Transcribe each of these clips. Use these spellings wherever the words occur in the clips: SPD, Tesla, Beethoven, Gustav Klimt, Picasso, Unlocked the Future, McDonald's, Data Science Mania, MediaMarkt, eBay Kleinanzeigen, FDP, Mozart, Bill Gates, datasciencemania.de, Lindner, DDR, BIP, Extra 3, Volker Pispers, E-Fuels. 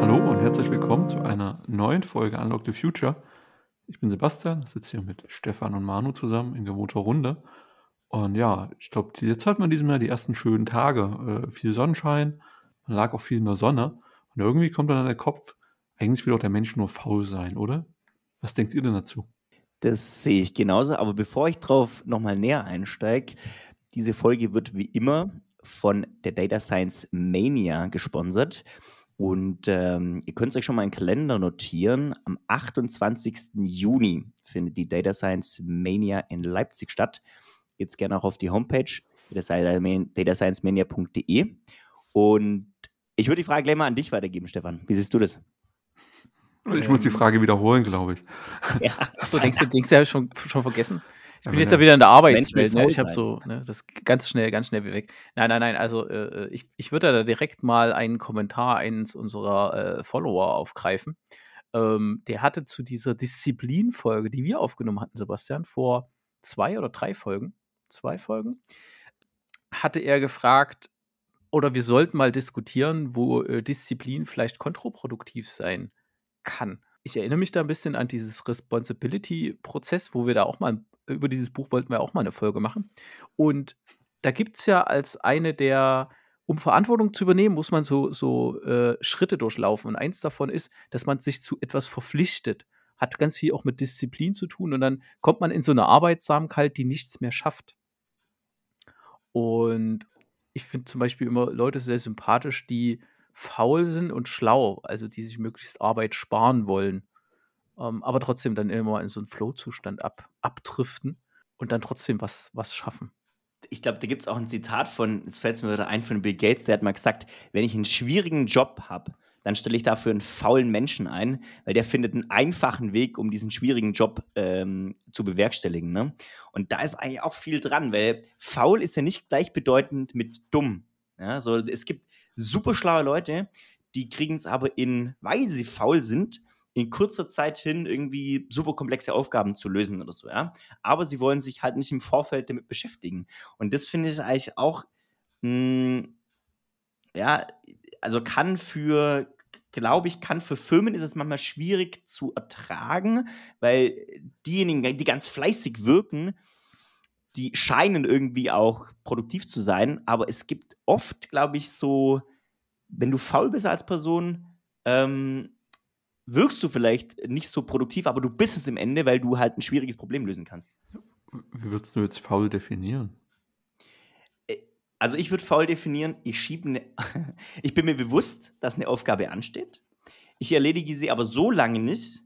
Hallo und herzlich willkommen zu einer neuen Folge Unlocked the Future. Ich bin Sebastian, sitze hier mit Stefan und Manu zusammen in gewohnter Runde. Und ja, ich glaube, jetzt hat man in diesem Jahr die ersten schönen Tage. Viel Sonnenschein, man lag auch viel in der Sonne. Und irgendwie kommt dann an den Kopf, eigentlich will doch der Mensch nur faul sein, oder? Was denkt ihr denn dazu? Das sehe ich genauso, aber bevor ich drauf nochmal näher einsteige, diese Folge wird wie immer von der Data Science Mania gesponsert. Und ihr könnt euch schon mal einen Kalender notieren. Am 28. Juni findet die Data Science Mania in Leipzig statt. Jetzt gerne auch auf die Homepage datasciencemania.de. Und ich würde die Frage gleich mal an dich weitergeben, Stefan. Wie siehst du das? Ich muss die Frage wiederholen, glaube ich. Ja. Achso, denkst du, habe ich schon vergessen? Ich bin jetzt ja wieder in der Arbeitswelt. Ne? Ich habe das ganz schnell weg. Nein. Also ich würde da direkt mal einen Kommentar eines unserer Follower aufgreifen. Der hatte zu dieser Disziplinfolge, die wir aufgenommen hatten, Sebastian, vor 2 oder 3 Folgen, 2 Folgen, hatte er gefragt, oder wir sollten mal diskutieren, wo Disziplin vielleicht kontraproduktiv sein kann. Ich erinnere mich da ein bisschen an dieses Responsibility-Prozess, wo wir da auch mal, über dieses Buch wollten wir auch mal eine Folge machen. Und da gibt es ja als eine der, um Verantwortung zu übernehmen, muss man so Schritte durchlaufen. Und eins davon ist, dass man sich zu etwas verpflichtet. Hat ganz viel auch mit Disziplin zu tun. Und dann kommt man in so eine Arbeitsamkeit, die nichts mehr schafft. Und ich finde zum Beispiel immer Leute sehr sympathisch, die faul sind und schlau, also die sich möglichst Arbeit sparen wollen, aber trotzdem dann immer in so einen Flow-Zustand abdriften und dann trotzdem was schaffen. Ich glaube, da gibt es auch ein Zitat von, jetzt fällt es mir wieder ein, von Bill Gates, der hat mal gesagt, wenn ich einen schwierigen Job habe, dann stelle ich dafür einen faulen Menschen ein, weil der findet einen einfachen Weg, um diesen schwierigen Job zu bewerkstelligen. Ne? Und da ist eigentlich auch viel dran, weil faul ist ja nicht gleichbedeutend mit dumm. Ja? So, es gibt super schlaue Leute, die kriegen es aber weil sie faul sind, in kurzer Zeit hin irgendwie super komplexe Aufgaben zu lösen oder so, ja. Aber sie wollen sich halt nicht im Vorfeld damit beschäftigen. Und das finde ich eigentlich auch, kann für Firmen ist es manchmal schwierig zu ertragen, weil diejenigen, die ganz fleißig wirken, die scheinen irgendwie auch produktiv zu sein, aber es gibt oft, glaube ich, so, wenn du faul bist als Person, wirkst du vielleicht nicht so produktiv, aber du bist es im Ende, weil du halt ein schwieriges Problem lösen kannst. Wie würdest du jetzt faul definieren? Also ich würde faul definieren, ich bin mir bewusst, dass eine Aufgabe ansteht. Ich erledige sie aber so lange nicht,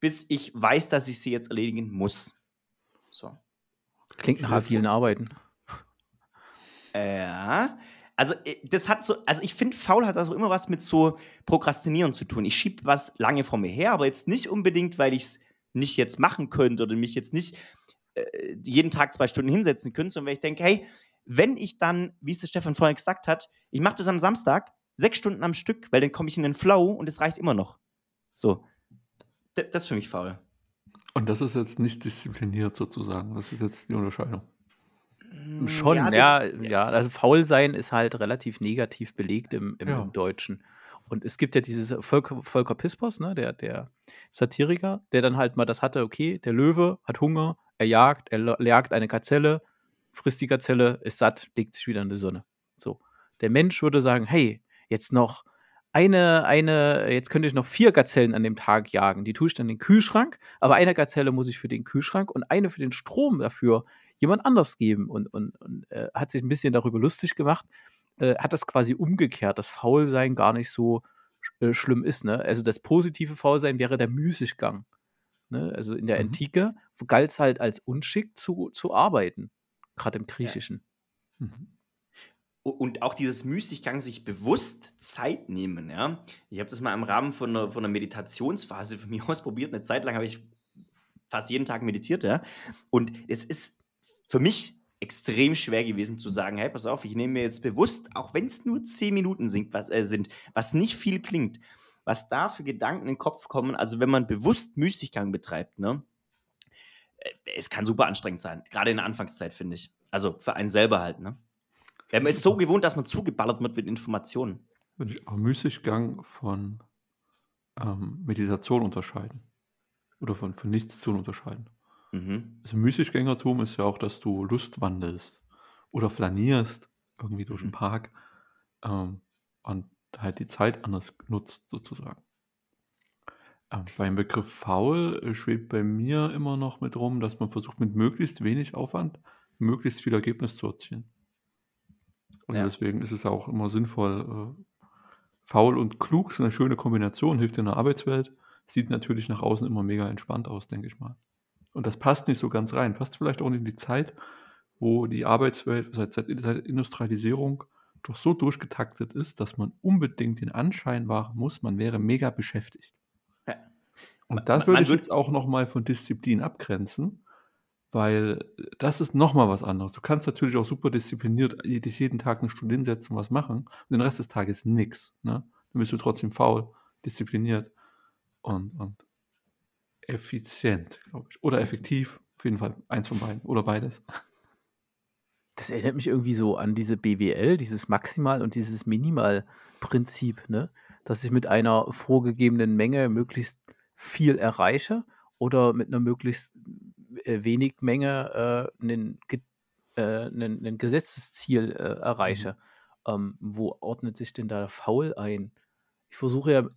bis ich weiß, dass ich sie jetzt erledigen muss. So. Klingt nach agilen Arbeiten. Ja, also das hat so, also ich finde, faul hat also immer was mit so Prokrastinieren zu tun. Ich schiebe was lange vor mir her, aber jetzt nicht unbedingt, weil ich es nicht jetzt machen könnte oder mich jetzt nicht jeden Tag 2 Stunden hinsetzen könnte, sondern weil ich denke, hey, wenn ich dann, wie es der Stefan vorhin gesagt hat, ich mache das am Samstag 6 Stunden am Stück, weil dann komme ich in den Flow und es reicht immer noch. So, das ist für mich faul. Und das ist jetzt nicht diszipliniert sozusagen. Das ist jetzt die Unterscheidung. Schon, ja. Also faul sein ist halt relativ negativ belegt im Deutschen. Und es gibt ja dieses Volker Pispers, ne, der Satiriker, der dann halt mal das hatte, okay, der Löwe hat Hunger, er jagt eine Gazelle, frisst die Gazelle, ist satt, legt sich wieder in die Sonne. So. Der Mensch würde sagen, hey, jetzt noch jetzt könnte ich noch 4 Gazellen an dem Tag jagen. Die tue ich dann in den Kühlschrank, aber eine Gazelle muss ich für den Kühlschrank und eine für den Strom dafür jemand anders geben. Und hat sich ein bisschen darüber lustig gemacht, hat das quasi umgekehrt, dass Faulsein gar nicht so schlimm ist. Ne? Also das positive Faulsein wäre der Müßiggang. Ne? Also in der Antike galt es halt als unschick zu arbeiten, gerade im Griechischen. Ja. Mhm. Und auch dieses Müßiggang, sich bewusst Zeit nehmen, ja. Ich habe das mal im Rahmen von einer Meditationsphase für mich ausprobiert. Eine Zeit lang habe ich fast jeden Tag meditiert, ja. Und es ist für mich extrem schwer gewesen zu sagen, hey, pass auf, ich nehme mir jetzt bewusst, auch wenn es nur 10 Minuten sind, was nicht viel klingt, was da für Gedanken in den Kopf kommen, also wenn man bewusst Müßiggang betreibt, ne. Es kann super anstrengend sein, gerade in der Anfangszeit, finde ich. Also für einen selber halt, ne? Man ist so gewohnt, dass man zugeballert wird mit Informationen. Würde ich auch Müßiggang von Meditation unterscheiden. Oder von Nichtstun unterscheiden. Mhm. Also Müßiggängertum ist ja auch, dass du Lust wandelst oder flanierst irgendwie durch den Park und halt die Zeit anders nutzt sozusagen. Beim Begriff faul schwebt bei mir immer noch mit rum, dass man versucht, mit möglichst wenig Aufwand möglichst viel Ergebnis zu erzielen. Und deswegen ist es auch immer sinnvoll, faul und klug ist eine schöne Kombination, hilft in der Arbeitswelt, sieht natürlich nach außen immer mega entspannt aus, denke ich mal. Und das passt nicht so ganz rein, passt vielleicht auch nicht in die Zeit, wo die Arbeitswelt seit Industrialisierung doch so durchgetaktet ist, dass man unbedingt den Anschein wahren muss, man wäre mega beschäftigt. Ja. Und das würde ich jetzt auch nochmal von Disziplin abgrenzen, weil das ist nochmal was anderes. Du kannst natürlich auch super diszipliniert dich jeden Tag eine Stunde hinsetzen und was machen und den Rest des Tages nichts. Ne? Dann bist du trotzdem faul, diszipliniert und effizient, glaube ich. Oder effektiv, auf jeden Fall eins von beiden oder beides. Das erinnert mich irgendwie so an diese BWL, dieses Maximal- und dieses Minimal-Prinzip, ne? Dass ich mit einer vorgegebenen Menge möglichst viel erreiche oder mit einer möglichst wenig Menge ein gesetztes Ziel erreiche. Wo ordnet sich denn da faul ein? Ich versuche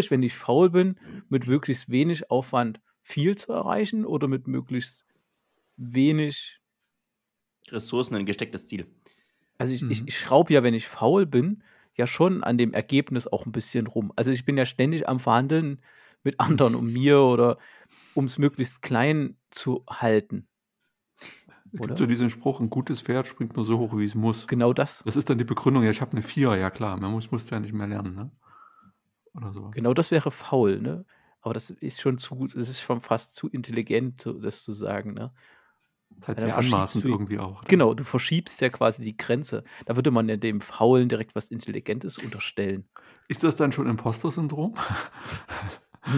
ich, wenn ich faul bin, mit möglichst wenig Aufwand viel zu erreichen oder mit möglichst wenig Ressourcen ein gestecktes Ziel. Also ich schraube ja, wenn ich faul bin, ja schon an dem Ergebnis auch ein bisschen rum. Also ich bin ja ständig am Verhandeln mit anderen um mir oder um es möglichst klein zu halten. Es gibt so diesen Spruch, ein gutes Pferd springt nur so hoch, wie es muss. Genau das. Das ist dann die Begründung, ja, ich habe eine 4, ja klar, ich muss ja nicht mehr lernen, ne? Oder so. Genau, das wäre faul, ne? Aber das ist schon fast zu intelligent, das zu sagen, ne? Das heißt sehr anmaßend irgendwie auch. Oder? Genau, du verschiebst ja quasi die Grenze. Da würde man ja dem Faulen direkt was Intelligentes unterstellen. Ist das dann schon Imposter-Syndrom?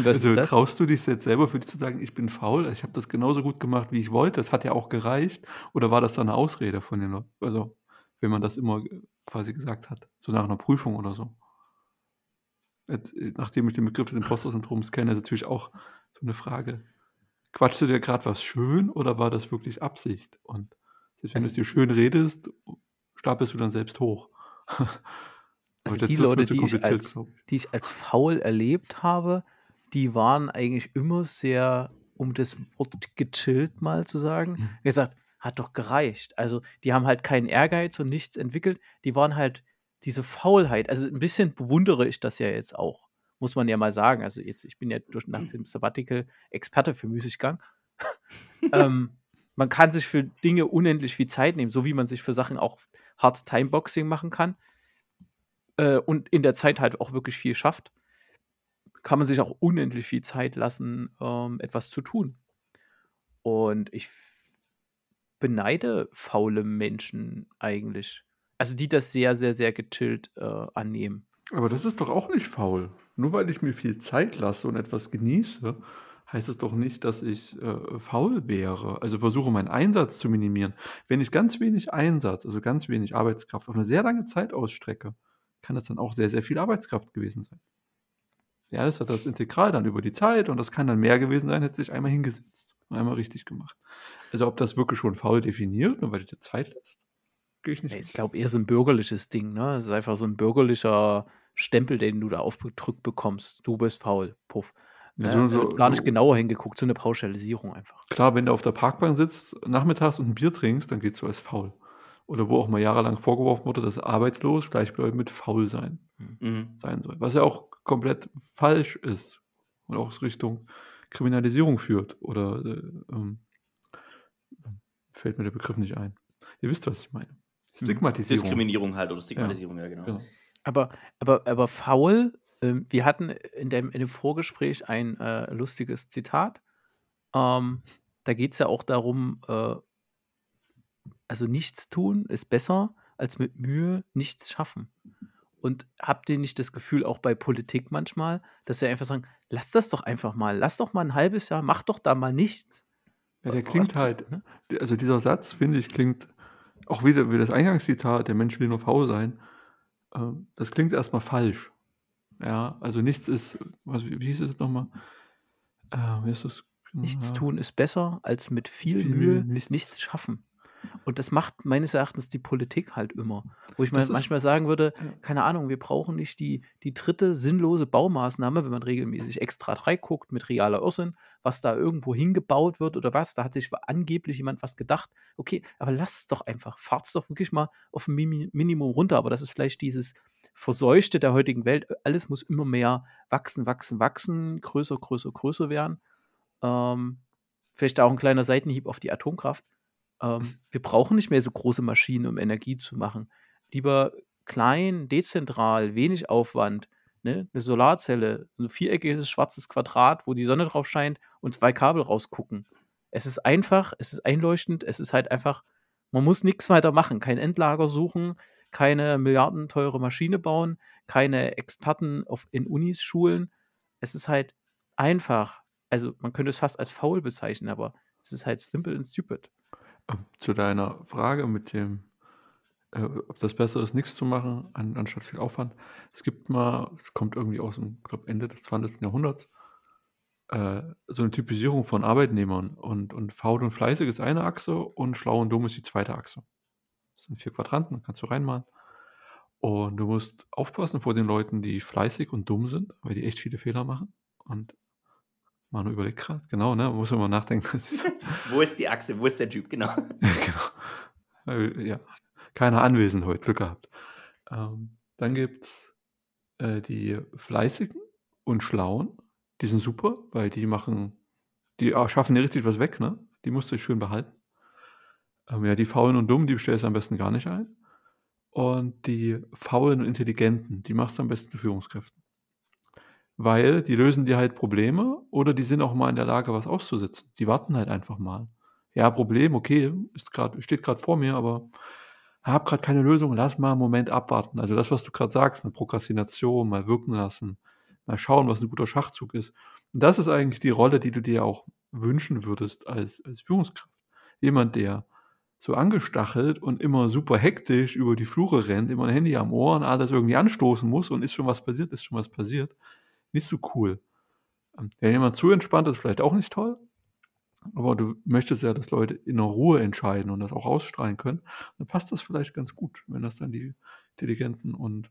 Also traust du dich jetzt selber für dich zu sagen, ich bin faul, ich habe das genauso gut gemacht, wie ich wollte, das hat ja auch gereicht? Oder war das dann eine Ausrede von den Leuten? Also, wenn man das immer quasi gesagt hat, so nach einer Prüfung oder so. Jetzt, nachdem ich den Begriff des Imposter-Syndroms kenne, ist natürlich auch so eine Frage. Quatschst du dir gerade was schön oder war das wirklich Absicht? Und wenn du es dir schön redest, stapelst du dann selbst hoch. Also die Leute, die ich als faul erlebt habe, die waren eigentlich immer sehr, um das Wort gechillt mal zu sagen, gesagt, hat doch gereicht. Also die haben halt keinen Ehrgeiz und nichts entwickelt. Die waren halt diese Faulheit. Also ein bisschen bewundere ich das ja jetzt auch. Muss man ja mal sagen, also jetzt, ich bin ja nach dem Sabbatical Experte für Müßiggang. Man kann sich für Dinge unendlich viel Zeit nehmen, so wie man sich für Sachen auch Hard-Time-Boxing machen kann und in der Zeit halt auch wirklich viel schafft, kann man sich auch unendlich viel Zeit lassen, etwas zu tun. Und ich beneide faule Menschen eigentlich, also die das sehr, sehr, sehr gechillt annehmen. Aber das ist doch auch nicht faul. Nur weil ich mir viel Zeit lasse und etwas genieße, heißt es doch nicht, dass ich faul wäre. Also versuche, meinen Einsatz zu minimieren. Wenn ich ganz wenig Einsatz, also ganz wenig Arbeitskraft auf eine sehr lange Zeit ausstrecke, kann das dann auch sehr, sehr viel Arbeitskraft gewesen sein. Ja, das hat das Integral dann über die Zeit und das kann dann mehr gewesen sein, hätte ich einmal hingesetzt und einmal richtig gemacht. Also ob das wirklich schon faul definiert, nur weil ich dir Zeit lässt, gehe ich nicht. Ich glaube, eher so ein bürgerliches Ding, ne? Es ist einfach so ein bürgerlicher Stempel, den du da aufgedrückt bekommst. Du bist faul. Puff. Ja, gar nicht genauer hingeguckt. So eine Pauschalisierung einfach. Klar, wenn du auf der Parkbank sitzt, nachmittags und ein Bier trinkst, dann geht's so als faul. Oder wo auch mal jahrelang vorgeworfen wurde, dass arbeitslos gleichbedeutend mit faul sein sein soll. Was ja auch komplett falsch ist und auch Richtung Kriminalisierung führt. Oder fällt mir der Begriff nicht ein. Ihr wisst, was ich meine. Stigmatisierung. Diskriminierung halt oder Stigmatisierung, ja genau. Aber faul, wir hatten in dem Vorgespräch ein lustiges Zitat. Da geht es ja auch darum, also nichts tun ist besser, als mit Mühe nichts schaffen. Und habt ihr nicht das Gefühl, auch bei Politik manchmal, dass sie einfach sagen, lasst das doch einfach mal, lasst doch mal ein halbes Jahr, macht doch da mal nichts. Ja, der klingt halt, ne? Also dieser Satz, finde ich, klingt auch wieder wie das Eingangszitat, der Mensch will nur faul sein, das klingt erstmal falsch. Ja, also nichts ist, wie hieß es nochmal? Nichts tun ist besser als mit viel Mühe nichts schaffen. Und das macht meines Erachtens die Politik halt immer. Wo ich manchmal sagen würde, keine Ahnung, wir brauchen nicht die dritte sinnlose Baumaßnahme, wenn man regelmäßig Extra 3 guckt mit realer Irrsinn, was da irgendwo hingebaut wird oder was, da hat sich angeblich jemand was gedacht. Okay, aber lasst es doch einfach, fahrt es doch wirklich mal auf ein Minimum runter. Aber das ist vielleicht dieses Verseuchte der heutigen Welt. Alles muss immer mehr wachsen, größer werden. Vielleicht auch ein kleiner Seitenhieb auf die Atomkraft. Wir brauchen nicht mehr so große Maschinen, um Energie zu machen. Lieber klein, dezentral, wenig Aufwand, ne? Eine Solarzelle, so ein viereckiges schwarzes Quadrat, wo die Sonne drauf scheint und 2 Kabel rausgucken. Es ist einfach, es ist einleuchtend, es ist halt einfach, man muss nichts weiter machen, kein Endlager suchen, keine milliardenteure Maschine bauen, keine Experten in Unis schulen. Es ist halt einfach. Also man könnte es fast als faul bezeichnen, aber es ist halt simple and stupid. Zu deiner Frage mit dem, ob das besser ist, nichts zu machen, anstatt viel Aufwand. Es gibt mal, es kommt irgendwie aus dem, glaube Ende des 20. Jahrhunderts, so eine Typisierung von Arbeitnehmern. Und faul und fleißig ist eine Achse und schlau und dumm ist die zweite Achse. Das sind 4 Quadranten, kannst du reinmalen. Und du musst aufpassen vor den Leuten, die fleißig und dumm sind, weil die echt viele Fehler machen. Und Manu überlegt gerade, genau, ne? Man muss immer nachdenken. Wo ist die Achse, wo ist der Typ, genau. Genau. Ja, keiner anwesend heute, Glück gehabt. Dann gibt es die Fleißigen und Schlauen, die sind super, weil die schaffen dir richtig was weg, ne? Die musst du schön behalten. Ja, die Faulen und Dummen, die stellst du am besten gar nicht ein. Und die Faulen und Intelligenten, die machst du am besten zu Führungskräften. Weil die lösen dir halt Probleme oder die sind auch mal in der Lage, was auszusitzen. Die warten halt einfach mal. Ja, Problem, okay, steht gerade vor mir, aber habe gerade keine Lösung, lass mal einen Moment abwarten. Also das, was du gerade sagst, eine Prokrastination, mal wirken lassen, mal schauen, was ein guter Schachzug ist. Und das ist eigentlich die Rolle, die du dir auch wünschen würdest als Führungskraft. Jemand, der so angestachelt und immer super hektisch über die Flure rennt, immer ein Handy am Ohr und alles irgendwie anstoßen muss und ist schon was passiert. Nicht so cool. Wenn jemand zu entspannt ist, vielleicht auch nicht toll, aber du möchtest ja, dass Leute in Ruhe entscheiden und das auch ausstrahlen können, dann passt das vielleicht ganz gut, wenn das dann die Intelligenten und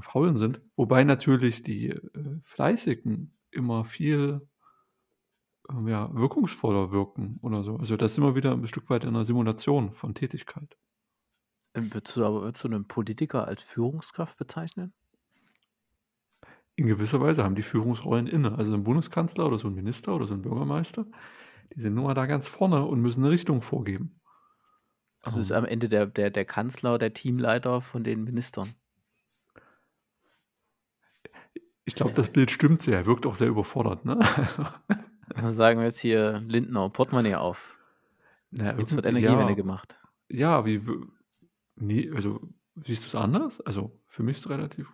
Faulen sind. Wobei natürlich die Fleißigen immer viel wirkungsvoller wirken oder so. Also das ist immer wieder ein Stück weit in einer Simulation von Tätigkeit. Würdest du einen Politiker als Führungskraft bezeichnen? In gewisser Weise haben die Führungsrollen inne. Also ein Bundeskanzler oder so ein Minister oder so ein Bürgermeister, die sind nur mal da ganz vorne und müssen eine Richtung vorgeben. Also ist am Ende der Kanzler, der Teamleiter von den Ministern. Ich glaube, das Bild stimmt sehr. Er wirkt auch sehr überfordert. Ne? Also sagen wir jetzt hier Lindner, Portemonnaie auf. Na, jetzt wird Energiewende gemacht. Ja, also siehst du es anders? Also für mich ist es relativ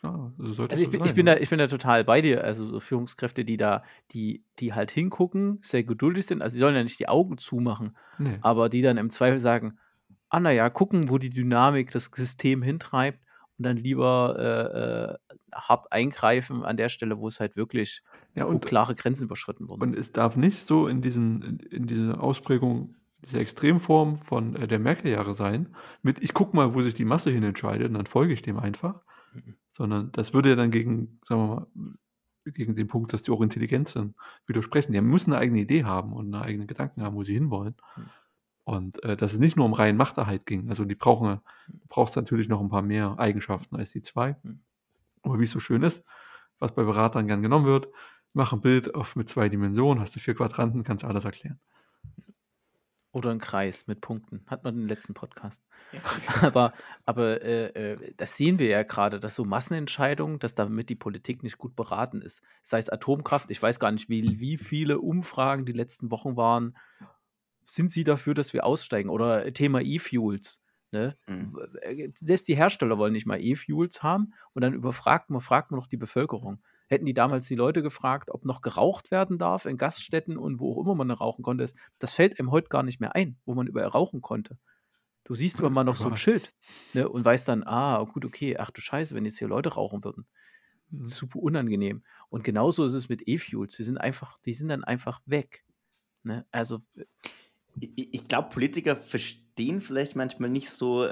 klar, ich bin da total bei dir. Also so Führungskräfte, die da, die halt hingucken, sehr geduldig sind, also die sollen ja nicht die Augen zumachen, nee, aber die dann im Zweifel sagen, gucken, wo die Dynamik das System hintreibt und dann lieber hart eingreifen an der Stelle, wo es halt wirklich klare Grenzen überschritten wurden. Und es darf nicht so in diese Ausprägung, diese Extremform von der Merkel-Jahre sein, mit ich guck mal, wo sich die Masse hin entscheidet und dann folge ich dem einfach. Sondern das würde ja dann gegen den Punkt, dass die auch intelligent sind, widersprechen. Die müssen eine eigene Idee haben und eine eigene Gedanken haben, wo sie hinwollen. Und dass es nicht nur um reinen Machterhalt ging. Also du brauchst natürlich noch ein paar mehr Eigenschaften als die 2. Aber wie es so schön ist, was bei Beratern gern genommen wird, mach ein Bild mit 2 Dimensionen, hast du 4 Quadranten, kannst alles erklären. Oder ein Kreis mit Punkten. Hat man den letzten Podcast. Ja. Aber das sehen wir ja gerade, dass so Massenentscheidungen, dass damit die Politik nicht gut beraten ist. Sei es Atomkraft, ich weiß gar nicht, wie viele Umfragen die letzten Wochen waren. Sind sie dafür, dass wir aussteigen? Oder Thema E-Fuels. Ne? Mhm. Selbst die Hersteller wollen nicht mal E-Fuels haben. Und dann fragt man noch die Bevölkerung. Hätten die damals die Leute gefragt, ob noch geraucht werden darf in Gaststätten und wo auch immer man rauchen konnte, das fällt einem heute gar nicht mehr ein, wo man überall rauchen konnte. Du siehst immer mal noch so ein Schild, ne, und weißt dann, gut, okay, ach du Scheiße, wenn jetzt hier Leute rauchen würden. Super unangenehm. Und genauso ist es mit E-Fuels. Die sind dann einfach weg. Ne? Also ich glaube, Politiker verstehen vielleicht manchmal nicht so,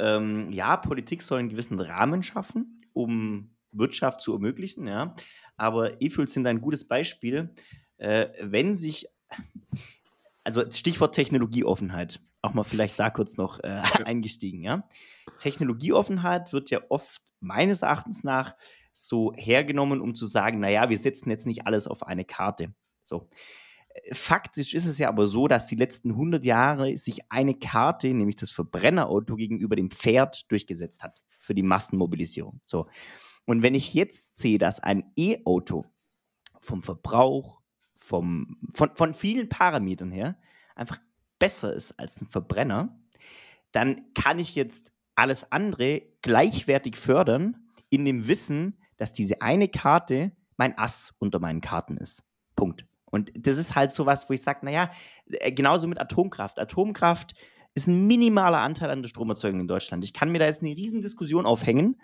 Politik soll einen gewissen Rahmen schaffen, um Wirtschaft zu ermöglichen, ja. Aber E-Fuels sind ein gutes Beispiel, also Stichwort Technologieoffenheit, auch mal vielleicht da kurz noch eingestiegen, ja. Technologieoffenheit wird ja oft meines Erachtens nach so hergenommen, um zu sagen, wir setzen jetzt nicht alles auf eine Karte. So. Faktisch ist es ja aber so, dass die letzten 100 Jahre sich eine Karte, nämlich das Verbrennerauto, gegenüber dem Pferd durchgesetzt hat für die Massenmobilisierung. So. Und wenn ich jetzt sehe, dass ein E-Auto vom Verbrauch, von vielen Parametern her einfach besser ist als ein Verbrenner, dann kann ich jetzt alles andere gleichwertig fördern, in dem Wissen, dass diese eine Karte mein Ass unter meinen Karten ist. Punkt. Und das ist halt sowas, wo ich sage, genauso mit Atomkraft. Atomkraft ist ein minimaler Anteil an der Stromerzeugung in Deutschland. Ich kann mir da jetzt eine riesen Diskussion aufhängen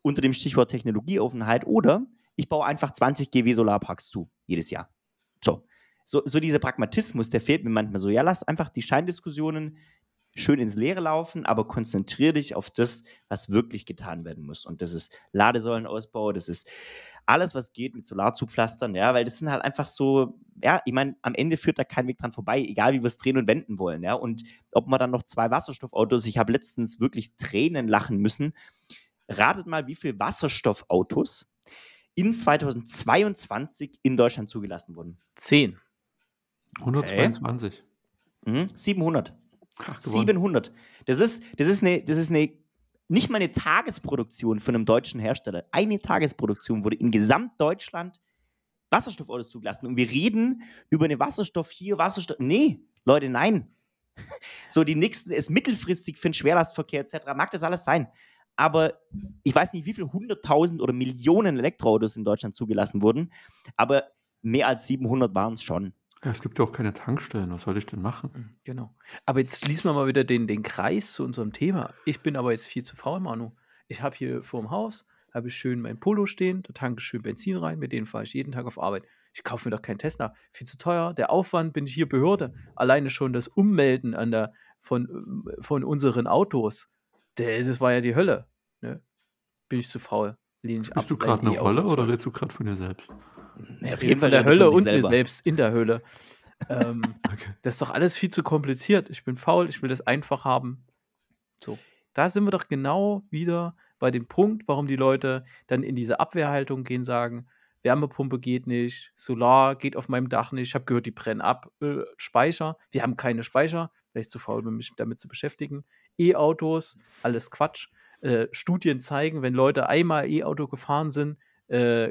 unter dem Stichwort Technologieoffenheit, oder ich baue einfach 20 GW Solarparks zu, jedes Jahr. So dieser Pragmatismus, der fehlt mir manchmal so. Ja, lass einfach die Scheindiskussionen schön ins Leere laufen, aber konzentriere dich auf das, was wirklich getan werden muss. Und das ist Ladesäulenausbau, das ist alles, was geht mit Solarzupflastern, ja, weil das sind halt einfach so, ja, ich meine, am Ende führt da kein Weg dran vorbei, egal wie wir es drehen und wenden wollen, ja, und ob man dann noch 2 Wasserstoffautos, ich habe letztens wirklich Tränen lachen müssen, ratet mal, wie viele Wasserstoffautos in 2022 in Deutschland zugelassen wurden. 10. 122. Okay. 700. Ach, 700. Das ist nicht mal eine Tagesproduktion von einem deutschen Hersteller. Eine Tagesproduktion wurde in Gesamtdeutschland Wasserstoffautos zugelassen. Und wir reden über eine Wasserstoff. Nee, Leute, nein. So, die nächsten ist mittelfristig für den Schwerlastverkehr etc. Mag das alles sein. Aber ich weiß nicht, wie viele 100.000 oder Millionen Elektroautos in Deutschland zugelassen wurden. Aber mehr als 700 waren es schon. Ja, es gibt ja auch keine Tankstellen, was soll ich denn machen? Genau. Aber jetzt schließen wir mal wieder den Kreis zu unserem Thema. Ich bin aber jetzt viel zu faul, Manu. Ich habe hier vor dem Haus, habe ich schön mein Polo stehen, da tanke ich schön Benzin rein, mit denen fahre ich jeden Tag auf Arbeit. Ich kaufe mir doch keinen Tesla, viel zu teuer. Der Aufwand, bin ich hier Behörde. Alleine schon das Ummelden von unseren Autos, das war ja die Hölle. Ne? Bin ich zu faul. Bist du gerade eine Rolle oder redest du gerade von dir selbst? Auf jeden Fall in der Hölle und mir selbst in der Hölle. Okay. Das ist doch alles viel zu kompliziert. Ich bin faul, ich will das einfach haben. So, da sind wir doch genau wieder bei dem Punkt, warum die Leute dann in diese Abwehrhaltung gehen, sagen, Wärmepumpe geht nicht, Solar geht auf meinem Dach nicht, ich habe gehört, die brennen ab, Speicher, wir haben keine Speicher, weil ich zu faul bin, mich damit zu beschäftigen. E-Autos, alles Quatsch. Studien zeigen, wenn Leute einmal E-Auto gefahren sind,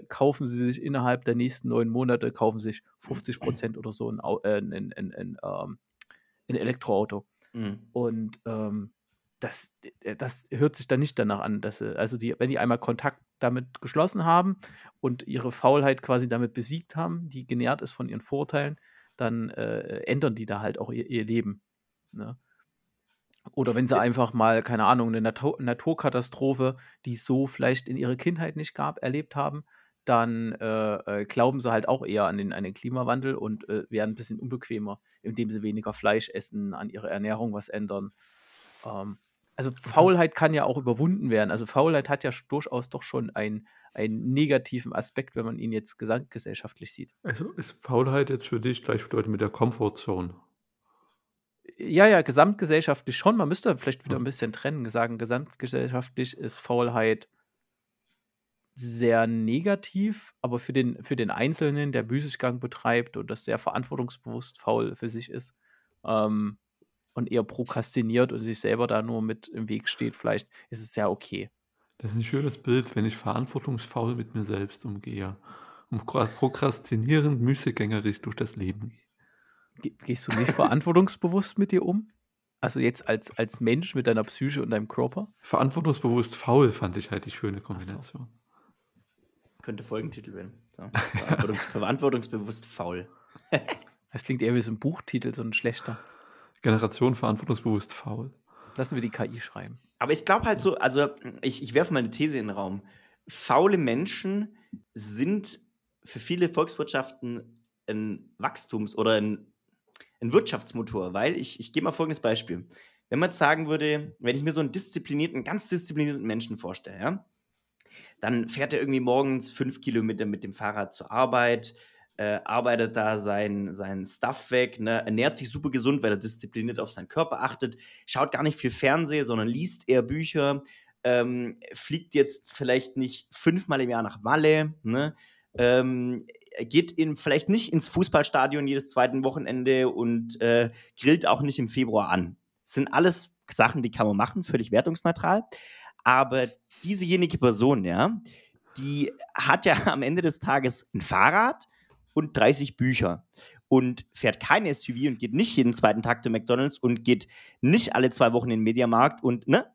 kaufen sie sich innerhalb der nächsten 9 Monate 50% oder so ein Elektroauto. Mhm. Und das hört sich dann nicht danach an, dass wenn die einmal Kontakt damit geschlossen haben und ihre Faulheit quasi damit besiegt haben, die genährt ist von ihren Vorurteilen, dann ändern die da halt auch ihr Leben. Ne? Oder wenn sie einfach mal, keine Ahnung, eine Naturkatastrophe, die es so vielleicht in ihrer Kindheit nicht gab, erlebt haben, dann glauben sie halt auch eher an den Klimawandel und werden ein bisschen unbequemer, indem sie weniger Fleisch essen, an ihrer Ernährung was ändern. Also Faulheit kann ja auch überwunden werden. Also Faulheit hat ja durchaus doch schon einen negativen Aspekt, wenn man ihn jetzt gesamtgesellschaftlich sieht. Also ist Faulheit jetzt für dich gleichbedeutend mit der Komfortzone? Ja, gesamtgesellschaftlich schon. Man müsste vielleicht wieder ein bisschen trennen. Sagen, gesamtgesellschaftlich ist Faulheit sehr negativ, aber für den Einzelnen, der Müßiggang betreibt und das sehr verantwortungsbewusst faul für sich ist und eher prokrastiniert und sich selber da nur mit im Weg steht, vielleicht ist es ja okay. Das ist ein schönes Bild, wenn ich verantwortungsfaul mit mir selbst umgehe und prokrastinierend, müßiggängerisch durch das Leben gehe. Gehst du nicht verantwortungsbewusst mit dir um? Also jetzt als Mensch mit deiner Psyche und deinem Körper? Verantwortungsbewusst faul fand ich halt die schöne Kombination. So. Könnte Folgentitel werden. So. Verantwortungsbewusst faul. Das klingt eher wie so ein Buchtitel, so ein schlechter. Generation verantwortungsbewusst faul. Lassen wir die KI schreiben. Aber ich glaube halt so, also ich werfe mal eine These in den Raum. Faule Menschen sind für viele Volkswirtschaften ein Wachstums- oder ein Wirtschaftsmotor, weil ich gebe mal folgendes Beispiel. Wenn man jetzt sagen würde, wenn ich mir so einen ganz disziplinierten Menschen vorstelle, ja, dann fährt er irgendwie morgens 5 Kilometer mit dem Fahrrad zur Arbeit, arbeitet da sein Stuff weg, ne? Ernährt sich super gesund, weil er diszipliniert auf seinen Körper achtet, schaut gar nicht viel Fernsehen, sondern liest eher Bücher, fliegt jetzt vielleicht nicht 5-mal im Jahr nach Malle, ne? Geht vielleicht nicht ins Fußballstadion jedes zweiten Wochenende und grillt auch nicht im Februar an. Das sind alles Sachen, die kann man machen, völlig wertungsneutral. Aber diesejenige Person, ja, die hat ja am Ende des Tages ein Fahrrad und 30 Bücher und fährt kein SUV und geht nicht jeden zweiten Tag zu McDonald's und geht nicht alle 2 Wochen in den Mediamarkt und, ne?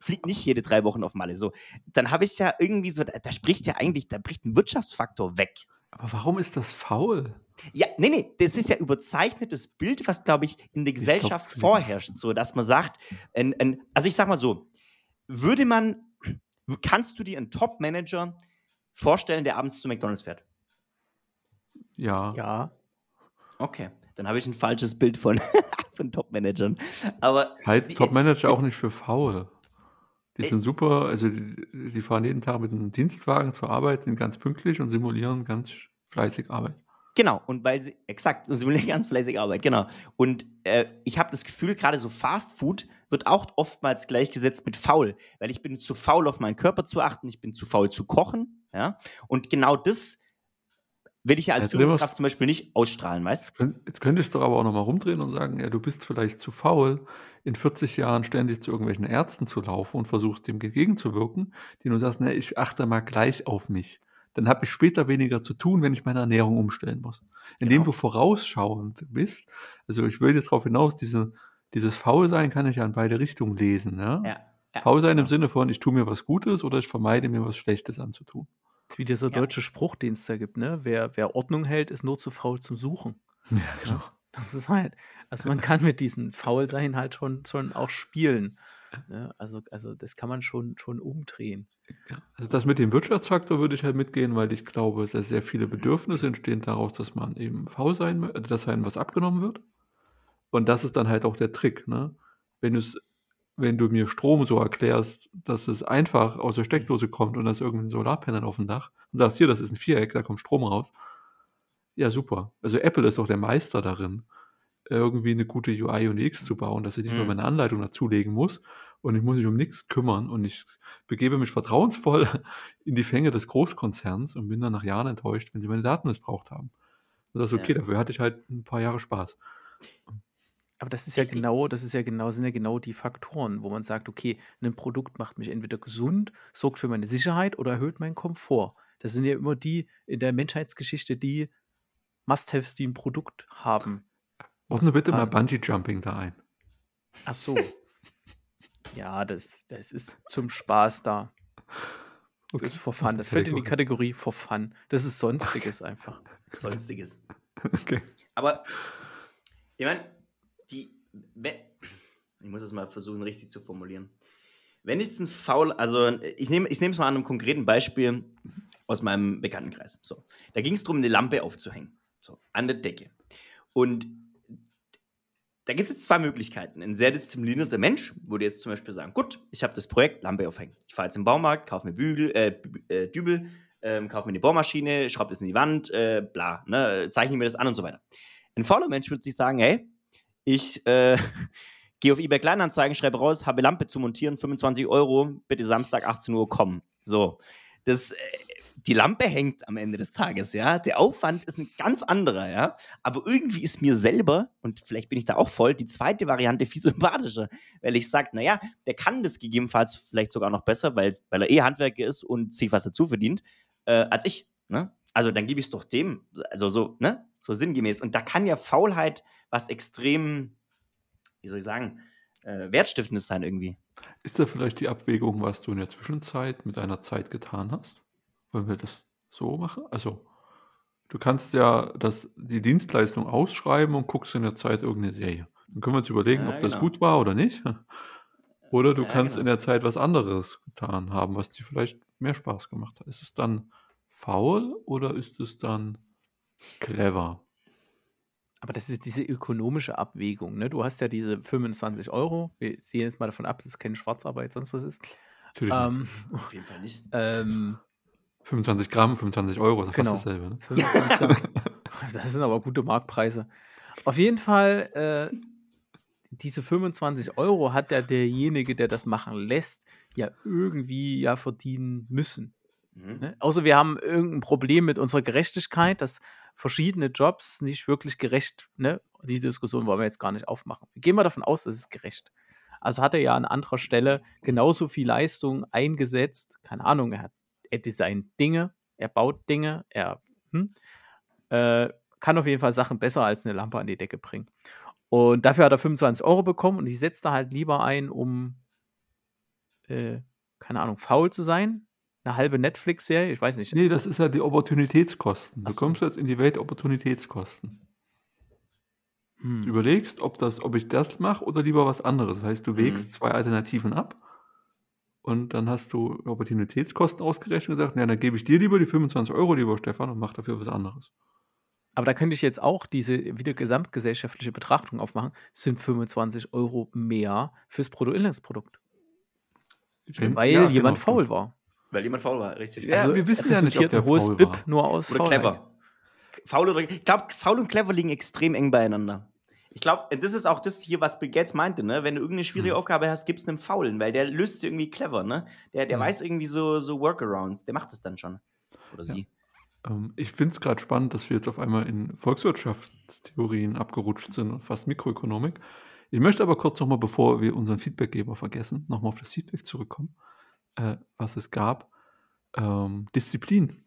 Fliegt nicht jede 3 Wochen auf Malle. So, dann habe ich ja irgendwie so, da bricht ein Wirtschaftsfaktor weg. Aber warum ist das faul? Ja, nee, das ist ja überzeichnetes Bild, was, glaube ich, in der Gesellschaft vorherrscht. So, dass man sagt, also ich sag mal so, kannst du dir einen Top-Manager vorstellen, der abends zu McDonald's fährt? Ja. Ja. Okay, dann habe ich ein falsches Bild von Top-Managern. Aber halt Top-Manager auch nicht für faul. Die sind super, also die fahren jeden Tag mit einem Dienstwagen zur Arbeit, sind ganz pünktlich und simulieren ganz fleißig Arbeit. Genau, und simulieren ganz fleißig Arbeit, genau. Und ich habe das Gefühl, gerade so Fast Food wird auch oftmals gleichgesetzt mit faul, weil ich bin zu faul, auf meinen Körper zu achten, ich bin zu faul zu kochen, ja. Und genau das will ich ja als Führungskraft zum Beispiel nicht ausstrahlen, weißt du? Jetzt könnte ich es doch aber auch nochmal rumdrehen und sagen, ja, du bist vielleicht zu faul, in 40 Jahren ständig zu irgendwelchen Ärzten zu laufen und versuchst, dem entgegenzuwirken, die nur sagst, na, ich achte mal gleich auf mich. Dann habe ich später weniger zu tun, wenn ich meine Ernährung umstellen muss. Indem du vorausschauend bist, also ich will jetzt darauf hinaus, dieses Faulsein kann ich ja in beide Richtungen lesen. Ne? Ja. Faulsein im Sinne von, ich tue mir was Gutes oder ich vermeide mir was Schlechtes anzutun. Wie dieser deutsche Spruch, den es da gibt, ne? Wer Ordnung hält, ist nur zu faul zum Suchen. Ja, genau. Das ist halt, also man kann mit diesen Faulsein halt schon auch spielen. Ne? Also das kann man schon umdrehen. Ja. Also das mit dem Wirtschaftsfaktor würde ich halt mitgehen, weil ich glaube, dass sehr viele Bedürfnisse entstehen daraus, dass man eben Faulsein, dass einem was abgenommen wird. Und das ist dann halt auch der Trick, ne? Wenn du mir Strom so erklärst, dass es einfach aus der Steckdose kommt und da ist irgendein Solarpanel auf dem Dach und sagst, hier, das ist ein Viereck, da kommt Strom raus. Ja, super. Also Apple ist doch der Meister darin, irgendwie eine gute UI und UX zu bauen, dass ich nicht mal meine Anleitung dazulegen muss und ich muss mich um nichts kümmern und ich begebe mich vertrauensvoll in die Fänge des Großkonzerns und bin dann nach Jahren enttäuscht, wenn sie meine Daten missbraucht haben. Und das ist okay, dafür hatte ich halt ein paar Jahre Spaß. Aber das sind ja genau die Faktoren, wo man sagt, okay, ein Produkt macht mich entweder gesund, sorgt für meine Sicherheit oder erhöht meinen Komfort. Das sind ja immer die in der Menschheitsgeschichte, die Must-Haves, die ein Produkt haben. Ordnen Sie bitte mal Bungee-Jumping da ein. Ach so. Ja, das ist zum Spaß da. Okay. Das ist for fun. Das fällt in die Kategorie for fun. Das ist Sonstiges einfach. Sonstiges. Okay. Aber, ich meine, ich muss das mal versuchen, richtig zu formulieren. Wenn ich jetzt ich nehme es mal an einem konkreten Beispiel aus meinem Bekanntenkreis. So, da ging es darum, eine Lampe aufzuhängen, so, an der Decke. Und da gibt es jetzt 2 Möglichkeiten. Ein sehr disziplinierter Mensch würde jetzt zum Beispiel sagen, gut, ich habe das Projekt Lampe aufhängen. Ich fahre jetzt im Baumarkt, kaufe mir Dübel, kaufe mir eine Bohrmaschine, schraube das in die Wand, bla, ne, zeichne mir das an und so weiter. Ein fauler Mensch würde sich sagen, hey, ich gehe auf eBay Kleinanzeigen, schreibe raus, habe Lampe zu montieren, 25€, bitte Samstag 18 Uhr kommen. So, die Lampe hängt am Ende des Tages, ja. Der Aufwand ist ein ganz anderer, ja. Aber irgendwie ist mir selber, und vielleicht bin ich da auch voll, die zweite Variante viel sympathischer, weil ich sage, naja, der kann das gegebenenfalls vielleicht sogar noch besser, weil er Handwerker ist und sich was dazu verdient, als ich, ne? Also dann gebe ich es doch dem, also so, ne? So sinngemäß. Und da kann ja Faulheit was extrem, wie soll ich sagen, Wertstiftendes sein irgendwie. Ist da vielleicht die Abwägung, was du in der Zwischenzeit mit deiner Zeit getan hast? Wollen wir das so machen? Also, du kannst ja die Dienstleistung ausschreiben und guckst in der Zeit irgendeine Serie. Dann können wir uns überlegen, ob das gut war oder nicht. Oder du kannst in der Zeit was anderes getan haben, was dir vielleicht mehr Spaß gemacht hat. Ist es dann faul oder ist es dann clever? Aber das ist diese ökonomische Abwägung, ne? Du hast ja diese 25 Euro, wir sehen jetzt mal davon ab, dass es keine Schwarzarbeit, sonst was ist. Natürlich nicht. Auf jeden Fall nicht. 25 Gramm, 25 Euro, das ist fast dasselbe. Ne? 25 Gramm. Das sind aber gute Marktpreise. Auf jeden Fall, diese 25 Euro hat ja derjenige, der das machen lässt, ja irgendwie ja verdienen müssen. Mhm. Ne? Außer wir haben irgendein Problem mit unserer Gerechtigkeit, dass verschiedene Jobs nicht wirklich gerecht, ne? Diese Diskussion wollen wir jetzt gar nicht aufmachen. Gehen wir davon aus, das ist gerecht. Also hat er ja an anderer Stelle genauso viel Leistung eingesetzt. Keine Ahnung, er designt Dinge, er baut Dinge, er kann auf jeden Fall Sachen besser als eine Lampe an die Decke bringen. Und dafür hat er 25 Euro bekommen und die setzt er halt lieber ein, um keine Ahnung, faul zu sein. Eine halbe Netflix-Serie, ich weiß nicht. Nee, das ist ja die Opportunitätskosten. Du kommst jetzt in die Welt Opportunitätskosten. Du überlegst, ob ich das mache oder lieber was anderes. Das heißt, du wägst zwei Alternativen ab und dann hast du Opportunitätskosten ausgerechnet und gesagt, naja, dann gebe ich dir lieber die 25 Euro, lieber Stefan, und mach dafür was anderes. Aber da könnte ich jetzt auch diese wieder gesamtgesellschaftliche Betrachtung aufmachen, sind 25 Euro mehr fürs Bruttoinlandsprodukt. Weil jemand faul war. Weil jemand faul war, richtig. Also, ja, wir wissen ja nicht, ob der faul BIP war. Nur aus oder Faulheit. Clever. Faul oder, ich glaube, faul und clever liegen extrem eng beieinander. Ich glaube, das ist auch das hier, was Bill Gates meinte, ne? Wenn du irgendeine schwierige Aufgabe hast, gib's einem Faulen, weil der löst sie irgendwie clever, ne? Der weiß irgendwie so Workarounds, der macht das dann schon. Oder sie. Ich finde es gerade spannend, dass wir jetzt auf einmal in Volkswirtschaftstheorien abgerutscht sind und fast Mikroökonomik. Ich möchte aber kurz nochmal, bevor wir unseren Feedbackgeber vergessen, nochmal auf das Feedback zurückkommen, was es gab. Disziplin.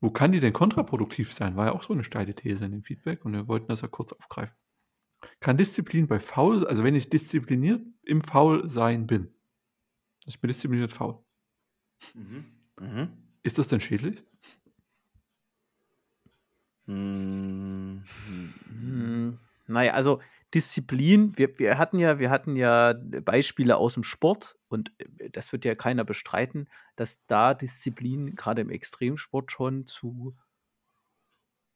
Wo kann die denn kontraproduktiv sein? War ja auch so eine steile These in dem Feedback und wir wollten das ja kurz aufgreifen. Kann Disziplin bei faul, also wenn ich diszipliniert im Faulsein bin, ich bin diszipliniert faul. Mhm. Ist das denn schädlich? Naja, also Disziplin, wir hatten ja Beispiele aus dem Sport und das wird ja keiner bestreiten, dass da Disziplin gerade im Extremsport schon zu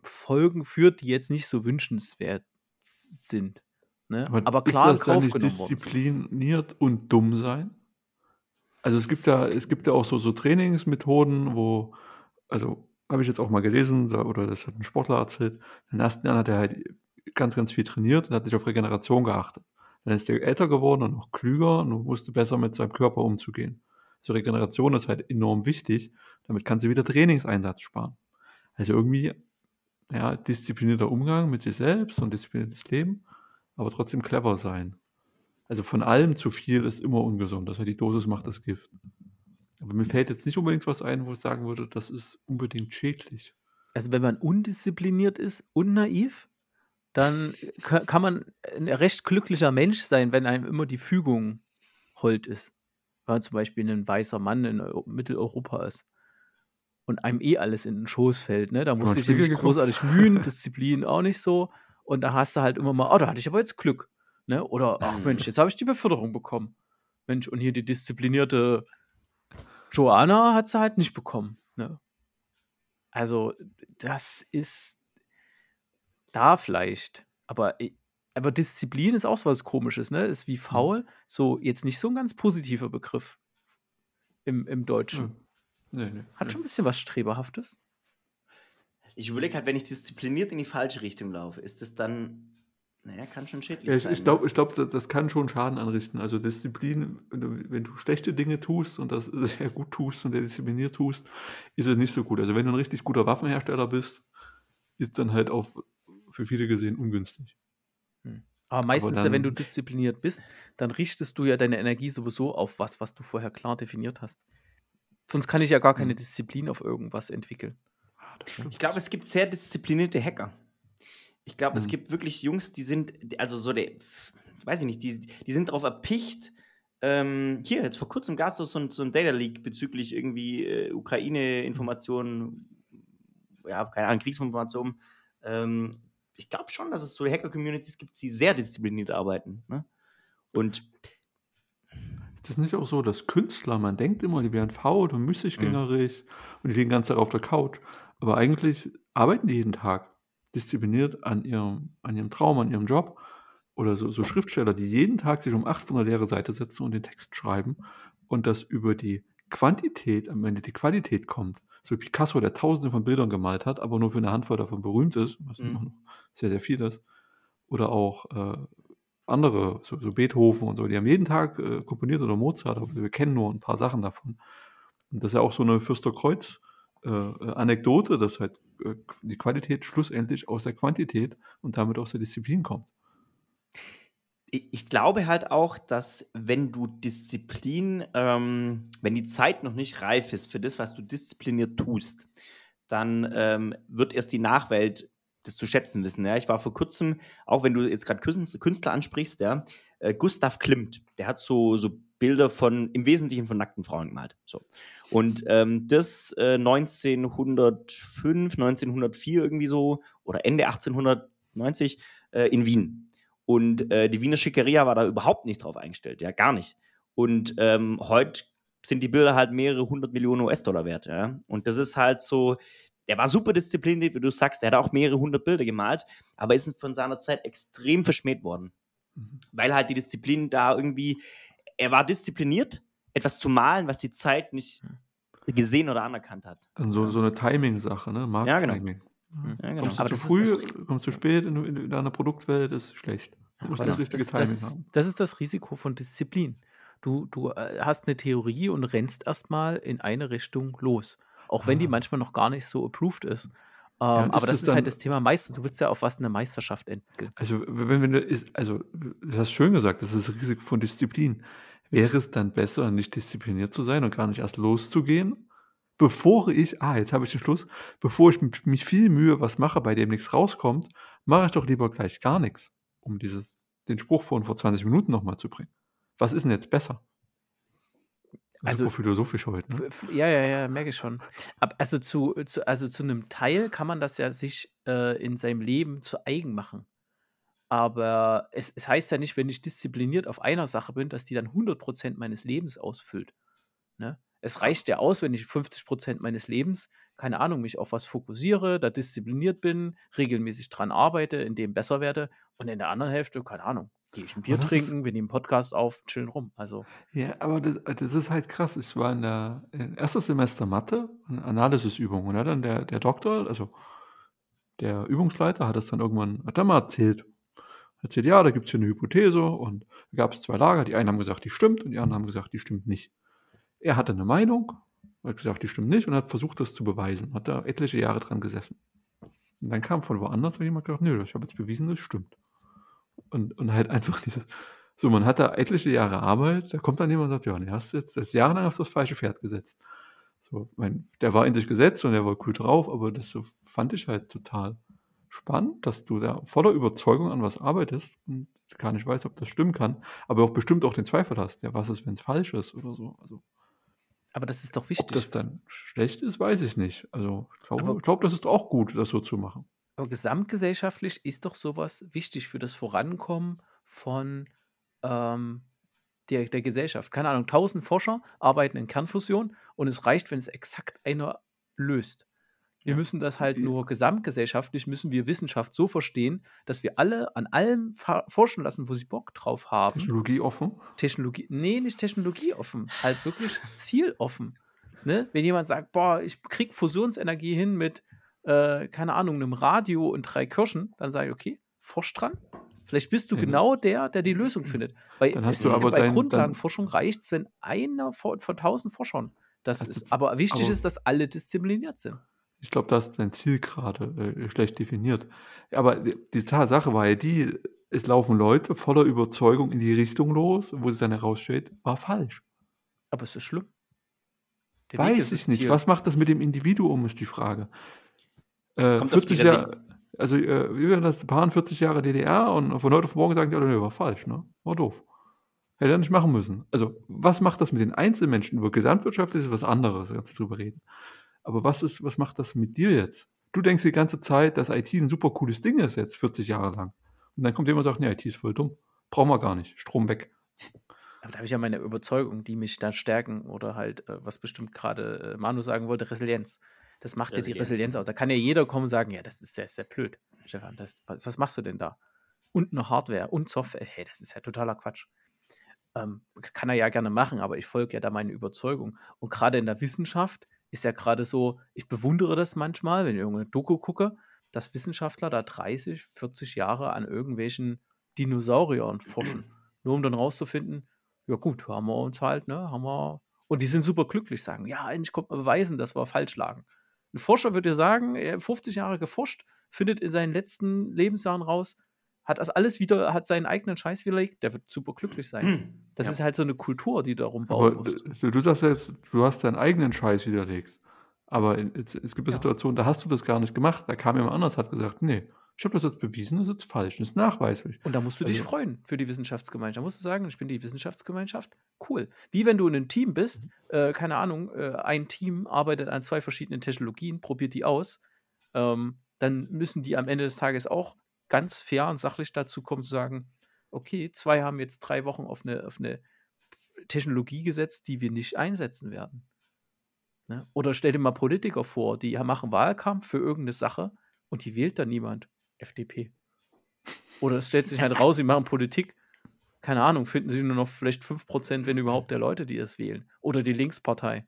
Folgen führt, die jetzt nicht so wünschenswert sind. Ne? Aber klar, ist das dann nicht diszipliniert und dumm sein? Also es gibt ja auch so Trainingsmethoden, wo, also habe ich jetzt auch mal gelesen, oder das hat ein Sportler erzählt, den ersten Jahren hat er halt ganz, ganz viel trainiert und hat nicht auf Regeneration geachtet. Dann ist er älter geworden und auch klüger und musste besser mit seinem Körper umzugehen. Also Regeneration ist halt enorm wichtig, damit kannst du wieder Trainingseinsatz sparen. Also irgendwie, ja, disziplinierter Umgang mit sich selbst und diszipliniertes Leben, aber trotzdem clever sein. Also von allem zu viel ist immer ungesund, das heißt, die Dosis macht das Gift. Aber mir fällt jetzt nicht unbedingt was ein, wo ich sagen würde, das ist unbedingt schädlich. Also wenn man undiszipliniert ist, unnaiv, dann kann man ein recht glücklicher Mensch sein, wenn einem immer die Fügung hold ist. Weil man zum Beispiel ein weißer Mann in Mitteleuropa ist und einem alles in den Schoß fällt. Ne? Da musst du dich nicht großartig mühen, Disziplin auch nicht so. Und da hast du halt immer mal, da hatte ich aber jetzt Glück. Ne? Oder, ach Mensch, jetzt habe ich die Beförderung bekommen. Mensch, und hier die disziplinierte Joanna hat sie halt nicht bekommen. Ne? Also, das ist da vielleicht, aber Disziplin ist auch so was Komisches, ne? Ist wie faul, so jetzt nicht so ein ganz positiver Begriff im Deutschen. Nee. Hat schon ein bisschen was Streberhaftes. Ich überlege halt, wenn ich diszipliniert in die falsche Richtung laufe, ist das dann, kann schon schädlich sein. Ich glaube, das kann schon Schaden anrichten. Also Disziplin, wenn du schlechte Dinge tust und das sehr gut tust und sehr diszipliniert tust, ist es nicht so gut. Also wenn du ein richtig guter Waffenhersteller bist, ist dann halt auf für viele gesehen ungünstig. Aber meistens, wenn du diszipliniert bist, dann richtest du ja deine Energie sowieso auf was du vorher klar definiert hast. Sonst kann ich ja gar keine Disziplin auf irgendwas entwickeln. Ich glaube, es gibt sehr disziplinierte Hacker. Ich glaube, es gibt wirklich Jungs, die sind, also so der, weiß ich nicht, die sind drauf erpicht. Hier, jetzt vor kurzem gab es so ein Data Leak bezüglich irgendwie Ukraine-Informationen, keine Ahnung, Kriegsinformationen. Ich glaube schon, dass es so Hacker-Communities gibt, die sehr diszipliniert arbeiten. Ne? Und Ist das nicht auch so, dass Künstler, man denkt immer, die wären faul und Mhm. müßiggängerig und die liegen ganz Tag auf der Couch. Aber eigentlich arbeiten die jeden Tag diszipliniert an ihrem Traum, an ihrem Job. Oder so Schriftsteller, die jeden Tag sich um 8 von der leeren Seite setzen und den Text schreiben und dass über die Quantität am Ende die Qualität kommt. So Picasso, der Tausende von Bildern gemalt hat, aber nur für eine Handvoll davon berühmt ist, was immer Mhm. noch sehr, sehr viel ist. Oder auch andere, so Beethoven und so, die haben jeden Tag komponiert oder Mozart, aber wir kennen nur ein paar Sachen davon. Und das ist ja auch so eine Fürsterkreuz-Anekdote, dass halt die Qualität schlussendlich aus der Quantität und damit aus der Disziplin kommt. Ich glaube halt auch, dass wenn du Disziplin, wenn die Zeit noch nicht reif ist für das, was du diszipliniert tust, dann wird erst die Nachwelt das zu schätzen wissen. Ja? Ich war vor kurzem, auch wenn du jetzt gerade Künstler ansprichst, ja, Gustav Klimt, der hat so Bilder im Wesentlichen von nackten Frauen gemalt. So. Und das 1905, 1904 irgendwie so, oder Ende 1890 in Wien. Und die Wiener Schickeria war da überhaupt nicht drauf eingestellt, ja, gar nicht. Und heute sind die Bilder halt mehrere 100 Millionen US-Dollar wert, ja. Und das ist halt so, der war super diszipliniert, wie du sagst, der hat auch mehrere 100 Bilder gemalt, aber ist von seiner Zeit extrem verschmäht worden. Mhm. Weil halt die Disziplin da irgendwie, er war diszipliniert, etwas zu malen, was die Zeit nicht gesehen oder anerkannt hat. Dann so eine Timing-Sache, ne, Markt-Timing. Genau. Ja, genau. Kommst du zu früh, kommst du zu spät in deiner Produktwelt, ist schlecht. Du musst das richtige Timing haben. Das ist das Risiko von Disziplin. Du hast eine Theorie und rennst erstmal in eine Richtung los. Auch wenn die manchmal noch gar nicht so approved ist. Ja, aber das ist halt das Thema Meister. Du willst ja auf was eine Meisterschaft entwickeln. Also, du hast schön gesagt, das ist das Risiko von Disziplin. Wäre es dann besser, nicht diszipliniert zu sein und gar nicht erst loszugehen? Bevor ich mich viel Mühe was mache, bei dem nichts rauskommt, mache ich doch lieber gleich gar nichts, um den Spruch von vor 20 Minuten nochmal zu bringen. Was ist denn jetzt besser? Also philosophisch heute. Ne? Ja, merke ich schon. Also zu einem Teil kann man das ja sich in seinem Leben zu eigen machen. Aber es heißt ja nicht, wenn ich diszipliniert auf einer Sache bin, dass die dann 100% meines Lebens ausfüllt. Ne? Es reicht ja aus, wenn ich 50% meines Lebens, keine Ahnung, mich auf was fokussiere, da diszipliniert bin, regelmäßig dran arbeite, in dem besser werde und in der anderen Hälfte, keine Ahnung, gehe ich ein Bier trinken, wir nehmen einen Podcast auf, chillen rum. Also. Ja, aber das ist halt krass. Ich war im ersten Semester Mathe, eine Analysisübung und dann der Doktor, also der Übungsleiter hat dann mal erzählt, ja, da gibt es hier eine Hypothese und da gab es zwei Lager, die einen haben gesagt, die stimmt und die anderen haben gesagt, die stimmt nicht. Er hatte eine Meinung, hat gesagt, die stimmt nicht und hat versucht, das zu beweisen. Hat da etliche Jahre dran gesessen. Und dann kam von woanders jemand gesagt, nö, ich habe jetzt bewiesen, das stimmt. Und halt einfach dieses, so man hat da etliche Jahre Arbeit, da kommt dann jemand und sagt, ja, nee, hast du jetzt das jahrelang auf das falsche Pferd gesetzt. So, der war in sich gesetzt und der war cool drauf, aber das so fand ich halt total spannend, dass du da voller Überzeugung an was arbeitest und gar nicht weißt, ob das stimmen kann, aber auch bestimmt auch den Zweifel hast, ja, was ist, wenn es falsch ist oder so, also. Aber das ist doch wichtig. Ob das dann schlecht ist, weiß ich nicht. Also ich glaube, das ist auch gut, das so zu machen. Aber gesamtgesellschaftlich ist doch sowas wichtig für das Vorankommen von der Gesellschaft. Keine Ahnung, 1000 Forscher arbeiten in Kernfusion und es reicht, wenn es exakt einer löst. Wir müssen das halt nur gesamtgesellschaftlich, müssen wir Wissenschaft so verstehen, dass wir alle an allem forschen lassen, wo sie Bock drauf haben. Technologieoffen? Nee, nicht technologieoffen, halt wirklich zieloffen. Ne? Wenn jemand sagt, boah, ich krieg Fusionsenergie hin mit, keine Ahnung, einem Radio und 3 Kirschen, dann sage ich, okay, forsch dran. Vielleicht bist du genau der die Lösung findet. Weil bei Grundlagenforschung reicht es, wenn einer von 1000 Forschern das ist. Aber wichtig ist, dass alle diszipliniert sind. Ich glaube, da ist dein Ziel gerade schlecht definiert. Aber die Tatsache war ja die, es laufen Leute voller Überzeugung in die Richtung los, wo sie dann herausstellt, war falsch. Aber es ist schlimm. Weiß ich nicht. Was macht das mit dem Individuum, ist die Frage. 40 Jahre, also wir haben das Paar 40 Jahre DDR und von heute auf morgen sagen die alle, nee, war falsch, ne? War doof. Hätte er nicht machen müssen. Also, was macht das mit den Einzelmenschen? Über Gesamtwirtschaft ist was anderes, da kannst du drüber reden. Aber was macht das mit dir jetzt? Du denkst die ganze Zeit, dass IT ein super cooles Ding ist jetzt, 40 Jahre lang. Und dann kommt jemand und sagt, nee, IT ist voll dumm. Brauchen wir gar nicht. Strom weg. Aber da habe ich ja meine Überzeugung, die mich da stärken oder halt, was bestimmt gerade Manu sagen wollte, Resilienz. Das macht ja die Resilienz aus. Da kann ja jeder kommen und sagen, ja, das ist sehr, sehr blöd. Stefan, was machst du denn da? Und noch Hardware und Software. Hey, das ist ja totaler Quatsch. Kann er ja gerne machen, aber ich folge ja da meine Überzeugung. Und gerade in der Wissenschaft ist ja gerade so, ich bewundere das manchmal, wenn ich irgendeine Doku gucke, dass Wissenschaftler da 30, 40 Jahre an irgendwelchen Dinosauriern forschen. Nur um dann rauszufinden, ja gut, haben wir uns halt, ne, haben wir... Und die sind super glücklich, sagen, ja, eigentlich kommt man beweisen, dass wir falsch lagen. Ein Forscher würde sagen, er hat 50 Jahre geforscht, findet in seinen letzten Lebensjahren raus, hat das alles wieder, hat seinen eigenen Scheiß widerlegt, der wird super glücklich sein. Das ist halt so eine Kultur, die darum bauen muss. Du sagst ja jetzt, du hast deinen eigenen Scheiß widerlegt. Aber es gibt eine Situation, da hast du das gar nicht gemacht. Da kam jemand anders, hat gesagt, nee, ich habe das jetzt bewiesen, das ist jetzt falsch, das ist nachweislich. Und da musst du dich freuen für die Wissenschaftsgemeinschaft. Da musst du sagen, ich bin die Wissenschaftsgemeinschaft, cool. Wie wenn du in einem Team bist, keine Ahnung, ein Team arbeitet an 2 verschiedenen Technologien, probiert die aus, dann müssen die am Ende des Tages auch ganz fair und sachlich dazu kommen zu sagen, okay, 2 haben jetzt 3 Wochen auf eine Technologie gesetzt, die wir nicht einsetzen werden. Ne? Oder stell dir mal Politiker vor, die machen Wahlkampf für irgendeine Sache und die wählt dann niemand. FDP. Oder es stellt sich halt raus, sie machen Politik, keine Ahnung, finden sie nur noch vielleicht 5%, wenn überhaupt, der Leute, die es wählen. Oder die Linkspartei.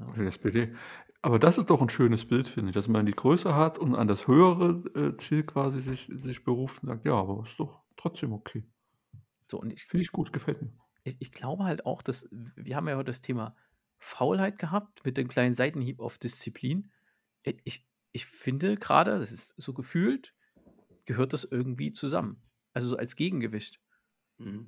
Ja. Oder die SPD. Aber das ist doch ein schönes Bild, finde ich, dass man die Größe hat und an das höhere Ziel quasi sich beruft und sagt, ja, aber ist doch trotzdem okay. So, und finde ich gut, gefällt mir. Ich glaube halt auch, dass wir haben ja heute das Thema Faulheit gehabt, mit dem kleinen Seitenhieb auf Disziplin. Ich finde gerade, das ist so gefühlt, gehört das irgendwie zusammen. Also so als Gegengewicht. Mhm.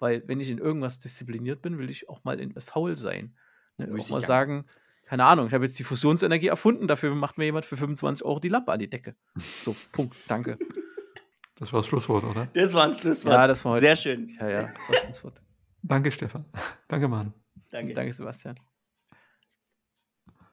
Weil wenn ich in irgendwas diszipliniert bin, will ich auch mal in faul sein. Ne? Auch mal sagen, keine Ahnung, ich habe jetzt die Fusionsenergie erfunden, dafür macht mir jemand für 25 € die Lampe an die Decke. So, Punkt, danke. Das war das Schlusswort, oder? Das war ein Schlusswort. Ja, das war heute. Sehr schön. Ja, das war das Schlusswort. Danke, Stefan. Danke, Manu. Danke. Und danke, Sebastian.